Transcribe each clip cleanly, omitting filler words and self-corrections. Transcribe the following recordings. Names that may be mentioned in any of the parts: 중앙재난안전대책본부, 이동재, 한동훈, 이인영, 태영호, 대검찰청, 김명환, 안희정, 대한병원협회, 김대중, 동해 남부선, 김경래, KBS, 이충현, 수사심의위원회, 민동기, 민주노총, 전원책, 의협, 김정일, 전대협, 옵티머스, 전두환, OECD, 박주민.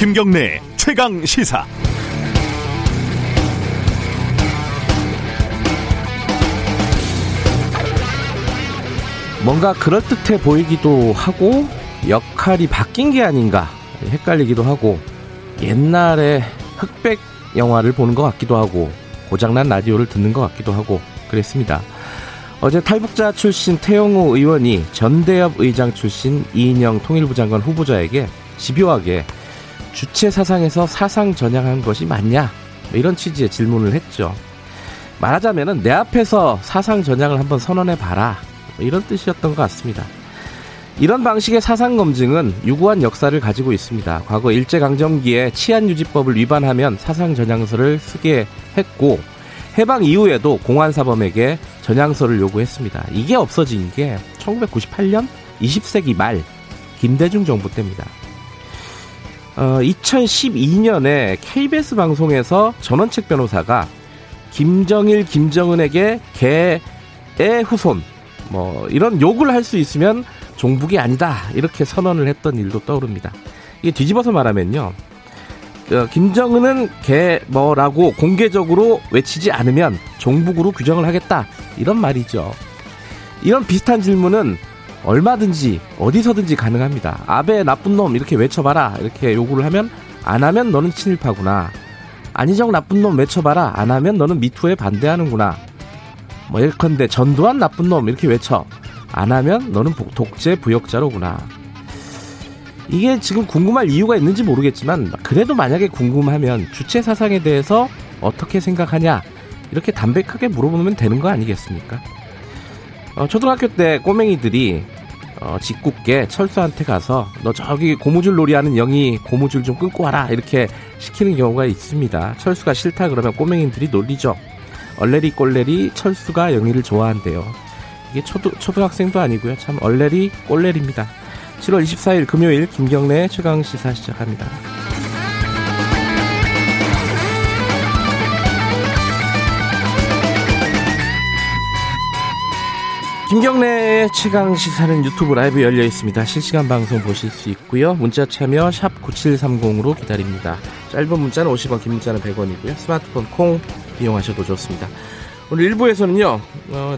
김경래 최강 시사. 뭔가 그럴듯해 보이기도 하고 역할이 바뀐 게 아닌가 헷갈리기도 하고, 옛날에 흑백 영화를 보는 것 같기도 하고 고장난 라디오를 듣는 것 같기도 하고 그랬습니다. 어제 탈북자 출신 태영호 의원이 전대협 의장 출신 이인영 통일부 장관 후보자에게 집요하게 주체 사상에서 사상 전향한 것이 맞냐, 이런 취지의 질문을 했죠. 말하자면 내 앞에서 사상 전향을 한번 선언해봐라, 이런 뜻이었던 것 같습니다. 이런 방식의 사상 검증은 유구한 역사를 가지고 있습니다. 과거 일제강점기에 치안유지법을 위반하면 사상 전향서를 쓰게 했고, 해방 이후에도 공안사범에게 전향서를 요구했습니다. 이게 없어진 게 1998년 20세기 말 김대중 정부 때입니다. 2012년에 KBS 방송에서 전원책 변호사가 김정일, 김정은에게 개의 후손, 이런 욕을 할 수 있으면 종북이 아니다, 이렇게 선언을 했던 일도 떠오릅니다. 이게 뒤집어서 말하면요, 김정은은 개 뭐라고 공개적으로 외치지 않으면 종북으로 규정을 하겠다, 이런 말이죠. 이런 비슷한 질문은 얼마든지 어디서든지 가능합니다. 아베 나쁜 놈 이렇게 외쳐봐라, 이렇게 요구를 하면, 안 하면 너는 친일파구나. 안희정 나쁜 놈 외쳐봐라, 안 하면 너는 미투에 반대하는구나. 예컨대 전두환 나쁜 놈 이렇게 외쳐, 안 하면 너는 독재 부역자로구나. 이게 지금 궁금할 이유가 있는지 모르겠지만, 그래도 만약에 궁금하면 주체 사상에 대해서 어떻게 생각하냐, 이렇게 담백하게 물어보면 되는 거 아니겠습니까? 초등학교 때 꼬맹이들이 짓궂게 철수한테 가서 너 저기 고무줄 놀이하는 영이 고무줄 좀 끊고 와라, 이렇게 시키는 경우가 있습니다. 철수가 싫다 그러면 꼬맹이들이 놀리죠. 얼레리 꼴레리 철수가 영이를 좋아한대요. 이게 초등학생도 아니고요, 참 얼레리 꼴레리입니다. 7월 24일 금요일 김경래 최강시사 시작합니다. 김경래의 최강시사는 유튜브 라이브 열려 있습니다. 실시간 방송 보실 수 있고요. 문자 참여 샵 9730으로 기다립니다. 짧은 문자는 50원, 긴 문자는 100원이고요. 스마트폰 콩 이용하셔도 좋습니다. 오늘 1부에서는요,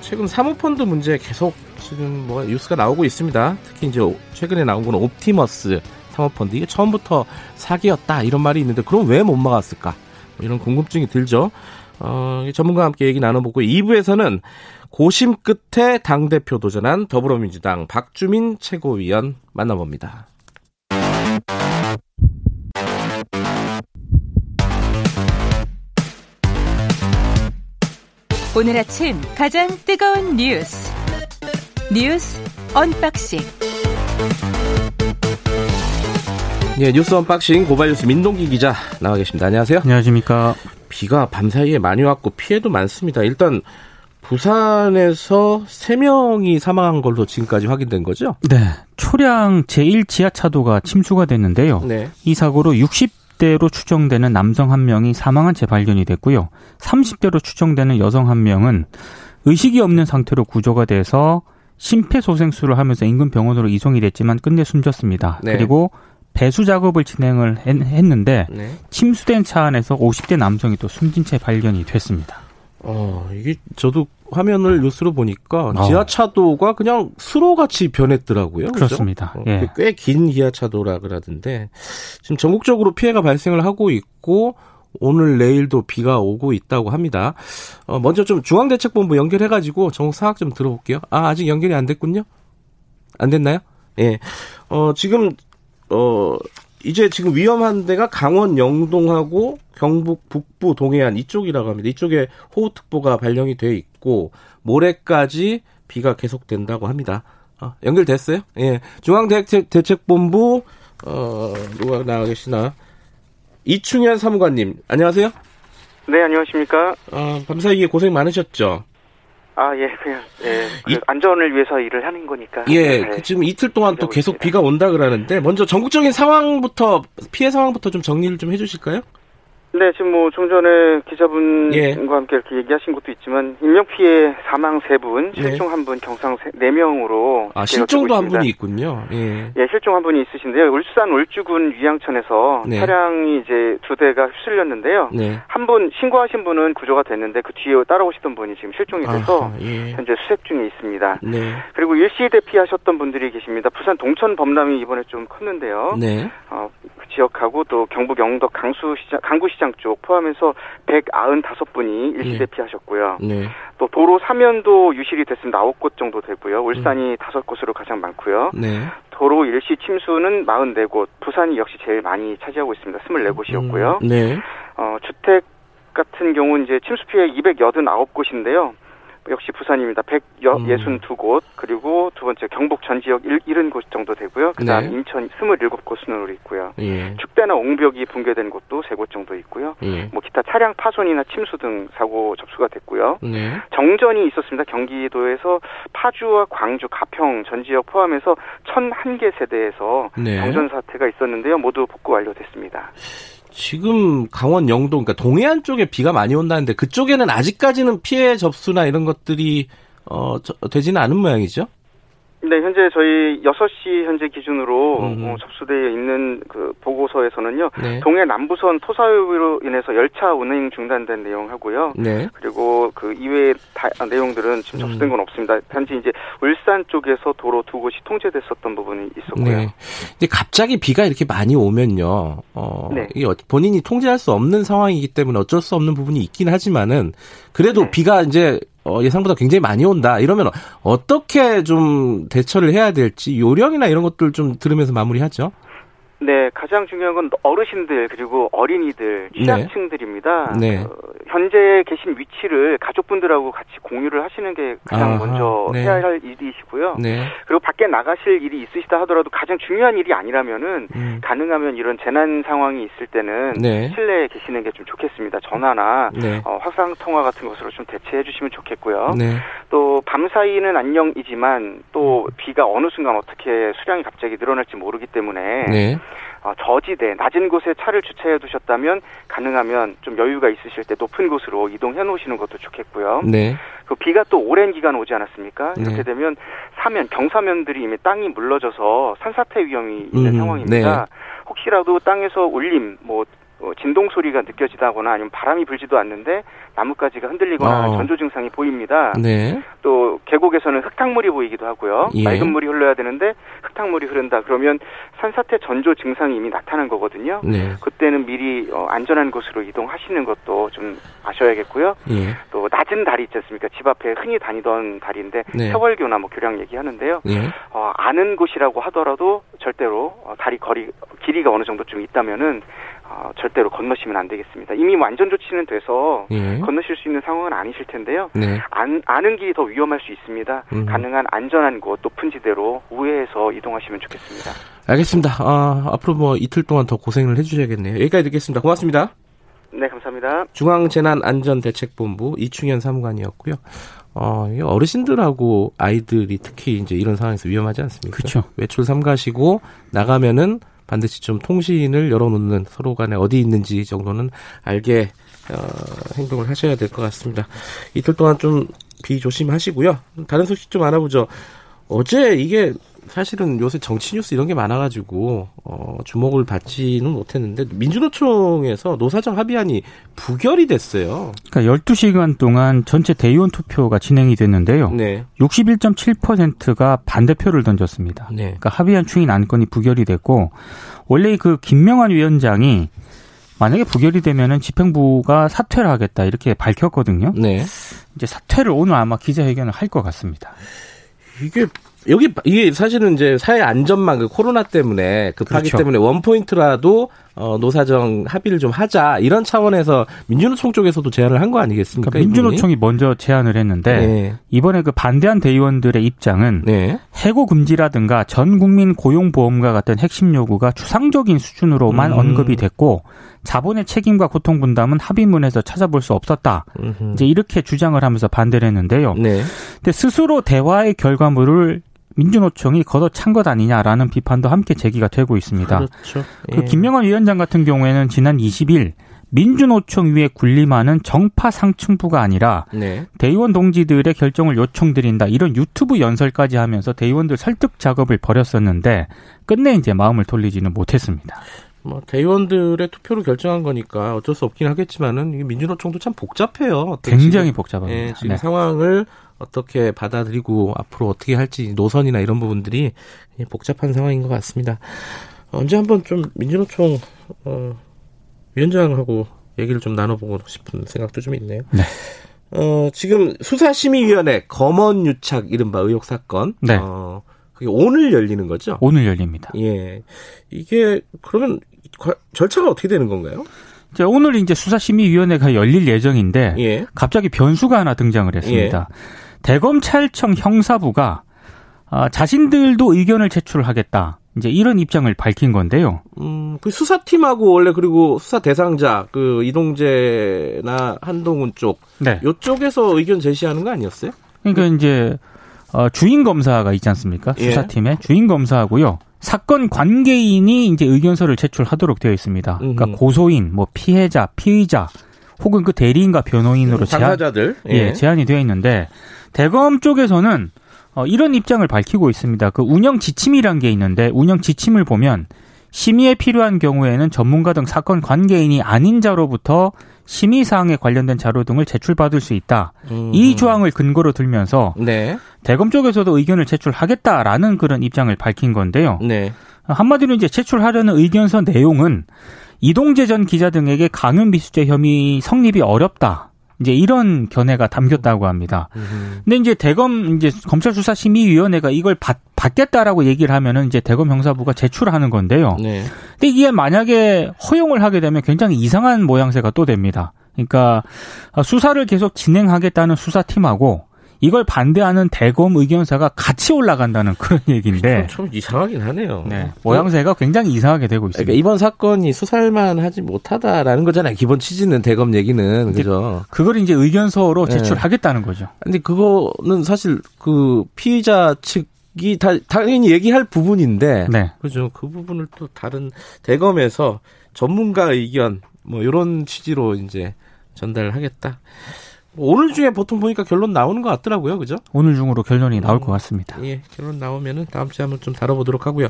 최근 사모펀드 문제 계속 지금 뉴스가 나오고 있습니다. 특히 이제 최근에 나온 건 옵티머스 사모펀드. 이게 처음부터 사기였다, 이런 말이 있는데 그럼 왜 못 막았을까, 이런 궁금증이 들죠. 전문가와 함께 얘기 나눠보고, 2부에서는 고심 끝에 당대표 도전한 더불어민주당 박주민 최고위원 만나봅니다. 오늘 아침 가장 뜨거운 뉴스 언박싱. 네, 뉴스 언박싱 고발뉴스 민동기 기자 나와 계십니다. 안녕하세요. 안녕하십니까. 비가 밤사이에 많이 왔고 피해도 많습니다. 일단 부산에서 3명이 사망한 걸로 지금까지 확인된 거죠? 네. 초량 제1지하차도가 침수가 됐는데요. 네. 이 사고로 60대로 추정되는 남성 1명이 사망한 채 발견이 됐고요. 30대로 추정되는 여성 1명은 의식이 없는 상태로 구조가 돼서 심폐소생술을 하면서 인근 병원으로 이송이 됐지만 끝내 숨졌습니다. 네. 그리고 배수 작업을 진행을 했는데 네. 침수된 차 안에서 50대 남성이 또 숨진 채 발견이 됐습니다. 이게 저도 화면을 뉴스로 보니까 지하차도가 그냥 수로같이 변했더라고요. 그렇습니다. 그렇죠? 예. 꽤 긴 지하차도라 그러던데, 지금 전국적으로 피해가 발생을 하고 있고 오늘 내일도 비가 오고 있다고 합니다. 먼저 좀 중앙대책본부 연결해가지고 전국 상황 좀 들어볼게요. 아직 연결이 안 됐군요. 안 됐나요? 예. 지금 이제 지금 위험한 데가 강원 영동하고 경북 북부 동해안 이쪽이라고 합니다. 이쪽에 호우특보가 발령이 돼 있고 모레까지 비가 계속된다고 합니다. 연결됐어요? 예. 중앙대책본부 누가 나와 계시나? 이충현 사무관님, 안녕하세요. 네, 안녕하십니까. 밤사이에 고생 많으셨죠? 그냥 안전을 위해서 일을 하는 거니까. 예, 네. 지금 이틀 동안 또 계속 비가 온다 그러는데, 먼저 전국적인 상황부터, 피해 상황부터 좀 정리를 좀 해주실까요? 네, 지금 뭐 좀 전에 기자분과 예. 함께 이렇게 얘기하신 것도 있지만 인명 피해 사망 3분, 실종 1분, 경상 4명으로 아, 실종도 한 분이 있군요. 예. 예, 실종 1분이 있으신데요. 울산 울주군 위양천에서 네. 차량이 이제 2대가 휩쓸렸는데요. 네. 한 분 신고하신 분은 구조가 됐는데 그 뒤에 따라오시던 분이 지금 실종이 돼서 아하, 예. 현재 수색 중에 있습니다. 네. 그리고 일시 대피하셨던 분들이 계십니다. 부산 동천 범람이 이번에 좀 컸는데요. 네. 그 지역하고 또 경북 영덕 강구시장 쪽 포함해서 195분이 일시 대피하셨고요. 네. 또 도로 사면도 유실이 됐습니다. 9곳 정도 되고요. 울산이 5곳으로 가장 많고요. 네. 도로 일시 침수는 44곳, 부산이 역시 제일 많이 차지하고 있습니다. 24곳이었고요. 네. 주택 같은 경우는 이제 침수 피해 289곳인데요. 역시 부산입니다. 162곳, 그리고 두 번째 경북 전 지역 70곳 정도 되고요. 그 다음 네. 인천 27곳 순으로 있고요. 예. 축대나 옹벽이 붕괴된 곳도 3곳 정도 있고요. 예. 뭐 기타 차량 파손이나 침수 등 사고 접수가 됐고요. 네. 정전이 있었습니다. 경기도에서 파주와 광주, 가평 전 지역 포함해서 1,001개 세대에서 네. 정전 사태가 있었는데요. 모두 복구 완료됐습니다. 지금 강원 영동, 그러니까 동해안 쪽에 비가 많이 온다는데 그쪽에는 아직까지는 피해 접수나 이런 것들이 되지는 않은 모양이죠? 네, 현재 저희 6시 현재 기준으로 접수되어 있는 그 보고서에서는요. 네. 동해 남부선 토사유로 인해서 열차 운행 중단된 내용하고요. 네. 그리고 그 이외의 내용들은 지금 접수된 건 없습니다. 단지 이제 울산 쪽에서 도로 2곳이 통제됐었던 부분이 있었고요. 네. 근데 갑자기 비가 이렇게 많이 오면요. 네. 이게 본인이 통제할 수 없는 상황이기 때문에 어쩔 수 없는 부분이 있긴 하지만은 그래도 네. 비가 이제 예상보다 굉장히 많이 온다. 이러면 어떻게 좀 대처를 해야 될지 요령이나 이런 것들 좀 들으면서 마무리하죠. 네, 가장 중요한 건 어르신들 그리고 어린이들, 취약층들입니다. 네. 네. 현재 계신 위치를 가족분들하고 같이 공유를 하시는 게 가장 먼저 네. 해야 할 일이시고요. 네. 그리고 밖에 나가실 일이 있으시다 하더라도 가장 중요한 일이 아니라면은 가능하면 이런 재난 상황이 있을 때는 네. 실내에 계시는 게 좀 좋겠습니다. 전화나 네. 화상통화 같은 것으로 좀 대체해 주시면 좋겠고요. 네. 또 밤사이는 안녕이지만 또 비가 어느 순간 어떻게 수량이 갑자기 늘어날지 모르기 때문에 네. 저지대 낮은 곳에 차를 주차해 두셨다면 가능하면 좀 여유가 있으실 때 높은 곳으로 이동해 놓으시는 것도 좋겠고요. 네. 그 비가 또 오랜 기간 오지 않았습니까? 네. 이렇게 되면 사면 경사면들이 이미 땅이 물러져서 산사태 위험이 있는 상황입니다. 네. 혹시라도 땅에서 울림 뭐 진동 소리가 느껴지다거나 아니면 바람이 불지도 않는데 나뭇가지가 흔들리거나 전조 증상이 보입니다. 네. 또 계곡에서는 흙탕물이 보이기도 하고요. 예. 맑은 물이 흘러야 되는데 흙탕물이 흐른다. 그러면 산사태 전조 증상이 이미 나타난 거거든요. 네. 그때는 미리 안전한 곳으로 이동하시는 것도 좀 아셔야겠고요. 예. 또 낮은 다리 있지 않습니까? 집 앞에 흔히 다니던 다리인데 네. 세월교나 뭐 교량 얘기하는데요. 예. 아는 곳이라고 하더라도 절대로 다리 거리 길이가 어느 정도 좀 있다면은 절대로 건너시면 안 되겠습니다. 이미 뭐 안전 조치는 돼서 건너실 수 있는 상황은 아니실 텐데요. 네. 아는 길이 더 위험할 수 있습니다. 가능한 안전한 곳, 높은 지대로 우회해서 이동하시면 좋겠습니다. 알겠습니다. 앞으로 뭐 이틀 동안 더 고생을 해주셔야겠네요. 여기까지 듣겠습니다. 고맙습니다. 네, 감사합니다. 중앙재난안전대책본부 이충현 사무관이었고요. 어르신들하고 아이들이 특히 이제 이런 상황에서 위험하지 않습니까? 그렇죠. 외출 삼가시고 나가면은 반드시 좀 통신을 열어놓는 서로 간에 어디 있는지 정도는 알게 행동을 하셔야 될 것 같습니다. 이틀 동안 좀 비 조심하시고요. 다른 소식 좀 알아보죠. 어제 이게 사실은 요새 정치 뉴스 이런 게 많아가지고 주목을 받지는 못했는데 민주노총에서 노사정 합의안이 부결이 됐어요. 그러니까 12시간 동안 전체 대의원 투표가 진행이 됐는데요. 네. 61.7%가 반대표를 던졌습니다. 네. 그러니까 합의안 추인 안건이 부결이 됐고 원래 그 김명환 위원장이 만약에 부결이 되면은 집행부가 사퇴를 하겠다 이렇게 밝혔거든요. 네. 이제 사퇴를 오늘 아마 기자회견을 할 것 같습니다. 이게 사실은 이제 사회 안전망 그 코로나 때문에 급하기 그렇죠. 때문에 원포인트라도 노사정 합의를 좀 하자 이런 차원에서 민주노총 쪽에서도 제안을 한 거 아니겠습니까? 그러니까 민주노총이 먼저 제안을 했는데 네. 이번에 그 반대한 대의원들의 입장은 네. 해고 금지라든가 전 국민 고용보험과 같은 핵심 요구가 추상적인 수준으로만 언급이 됐고 자본의 책임과 고통 분담은 합의문에서 찾아볼 수 없었다. 이제 이렇게 주장을 하면서 반대를 했는데요. 네. 근데 스스로 대화의 결과물을 민주노총이 걷어찬 것 아니냐라는 비판도 함께 제기가 되고 있습니다. 그렇죠. 예. 그 김명환 위원장 같은 경우에는 지난 20일 민주노총 위에 군림하는 정파 상층부가 아니라 네. 대의원 동지들의 결정을 요청드린다. 이런 유튜브 연설까지 하면서 대의원들 설득 작업을 벌였었는데 끝내 이제 마음을 돌리지는 못했습니다. 뭐 대의원들의 투표로 결정한 거니까 어쩔 수 없긴 하겠지만은 민주노총도 참 복잡해요. 굉장히 지금, 복잡합니다. 예, 지금 네. 상황을 어떻게 받아들이고 앞으로 어떻게 할지 노선이나 이런 부분들이 복잡한 상황인 것 같습니다. 언제 한번 좀 민주노총 위원장하고 얘기를 좀 나눠보고 싶은 생각도 좀 있네요. 네. 지금 수사심의위원회 검언 유착 이른바 의혹 사건. 네. 그게 오늘 열리는 거죠? 오늘 열립니다. 예. 이게 그러면 절차가 어떻게 되는 건가요? 자, 오늘 이제 수사심의위원회가 열릴 예정인데 예. 갑자기 변수가 하나 등장을 했습니다. 예. 대검찰청 형사부가 자신들도 의견을 제출하겠다. 이제 이런 입장을 밝힌 건데요. 그 수사팀하고 원래 그리고 수사 대상자 그 이동재나 한동훈 쪽, 네, 요쪽에서 의견 제시하는 거 아니었어요? 그러니까 이제 주인 검사가 있지 않습니까? 수사팀에 예. 주인 검사하고요. 사건 관계인이 이제 의견서를 제출하도록 되어 있습니다. 그러니까 고소인, 뭐 피해자, 피의자, 혹은 그 대리인과 변호인으로 당사자들 제한이 되어 있는데 대검 쪽에서는 이런 입장을 밝히고 있습니다. 그 운영 지침이란 게 있는데 운영 지침을 보면 심의에 필요한 경우에는 전문가 등 사건 관계인이 아닌 자로부터 심의 사항에 관련된 자료 등을 제출받을 수 있다. 이 조항을 근거로 들면서 네. 대검 쪽에서도 의견을 제출하겠다라는 그런 입장을 밝힌 건데요. 네. 한마디로 이제 제출하려는 의견서 내용은 이동재 전 기자 등에게 강요미수죄 혐의 성립이 어렵다. 이제 이런 견해가 담겼다고 합니다. 근데 이제 대검 이제 검찰 수사 심의위원회가 이걸 받겠다라고 얘기를 하면은 이제 대검 형사부가 제출하는 건데요. 네. 근데 이게 만약에 허용을 하게 되면 굉장히 이상한 모양새가 또 됩니다. 그러니까 수사를 계속 진행하겠다는 수사팀하고 이걸 반대하는 대검 의견서가 같이 올라간다는 그런 얘기인데 좀 이상하긴 하네요. 네, 모양새가 굉장히 이상하게 되고 있습니다. 그러니까 이번 사건이 수사할만 하지 못하다라는 거잖아요. 기본 취지는 대검 얘기는. 그죠? 그걸 이제 의견서로 제출하겠다는 네. 거죠. 근데 그거는 사실 그 피의자 측이 당연히 얘기할 부분인데 네. 그죠? 그 부분을 또 다른 대검에서 전문가 의견 뭐 이런 취지로 이제 전달을 하겠다. 오늘 중에 보통 보니까 결론 나오는 것 같더라고요, 그죠? 오늘 중으로 결론이 나올 것 같습니다. 예, 결론 나오면은 다음 주에 한번 좀 다뤄보도록 하고요.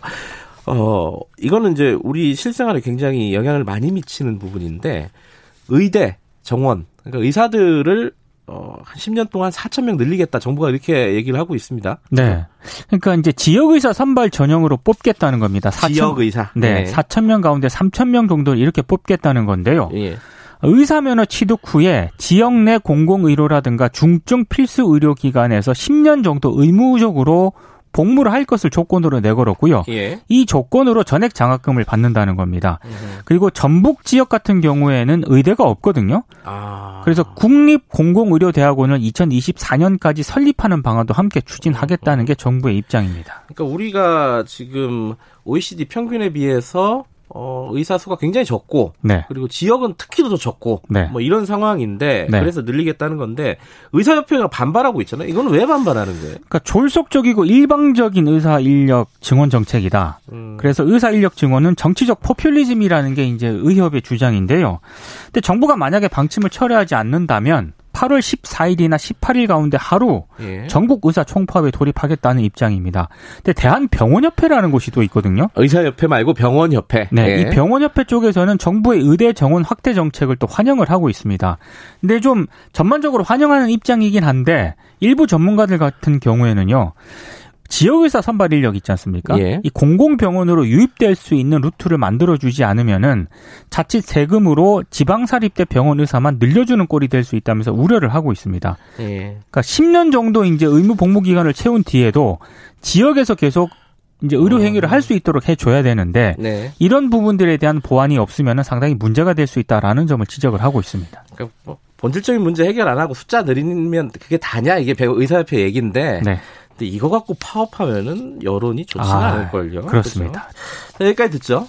이거는 이제 우리 실생활에 굉장히 영향을 많이 미치는 부분인데 의대 정원, 그러니까 의사들을 한 10년 동안 4천 명 늘리겠다. 정부가 이렇게 얘기를 하고 있습니다. 네. 그러니까 이제 지역의사 선발 전형으로 뽑겠다는 겁니다. 4천, 지역의사. 네, 네. 4천 명 가운데 3천 명 정도 이렇게 뽑겠다는 건데요. 예. 의사면허 취득 후에 지역 내 공공의료라든가 중증 필수 의료기관에서 10년 정도 의무적으로 복무를 할 것을 조건으로 내걸었고요. 예. 이 조건으로 전액 장학금을 받는다는 겁니다. 그리고 전북 지역 같은 경우에는 의대가 없거든요. 그래서 국립공공의료대학원을 2024년까지 설립하는 방안도 함께 추진하겠다는 게 정부의 입장입니다. 그러니까 우리가 지금 OECD 평균에 비해서 의사 수가 굉장히 적고 네. 그리고 지역은 특히도 더 적고 네. 뭐 이런 상황인데 네. 그래서 늘리겠다는 건데 의사협회가 반발하고 있잖아요. 이건 왜 반발하는 거예요? 그러니까 졸속적이고 일방적인 의사 인력 증원 정책이다. 그래서 의사 인력 증원은 정치적 포퓰리즘이라는 게 이제 의협의 주장인데요. 근데 정부가 만약에 방침을 철회하지 않는다면 8월 14일이나 18일 가운데 하루 예. 전국 의사 총파업에 돌입하겠다는 입장입니다. 근데 대한병원협회라는 곳이 또 있거든요. 의사협회 말고 병원협회. 네, 예. 이 병원협회 쪽에서는 정부의 의대 정원 확대 정책을 또 환영을 하고 있습니다. 근데 좀 전반적으로 환영하는 입장이긴 한데 일부 전문가들 같은 경우에는요. 지역의사 선발 인력 있지 않습니까? 예. 이 공공병원으로 유입될 수 있는 루트를 만들어주지 않으면은 자칫 세금으로 지방사립대 병원 의사만 늘려주는 꼴이 될 수 있다면서 우려를 하고 있습니다. 예. 그러니까 10년 정도 이제 의무 복무 기간을 채운 뒤에도 지역에서 계속 이제 의료 행위를 할 수 있도록 해줘야 되는데 네. 이런 부분들에 대한 보완이 없으면은 상당히 문제가 될 수 있다라는 점을 지적을 하고 있습니다. 그러니까 뭐 본질적인 문제 해결 안 하고 숫자 늘리면 그게 다냐 이게 의사협회 얘기인데. 네. 근데 이거 갖고 파업하면은 여론이 좋지는 않을걸요. 그렇습니다. 그렇죠? 여기까지 듣죠.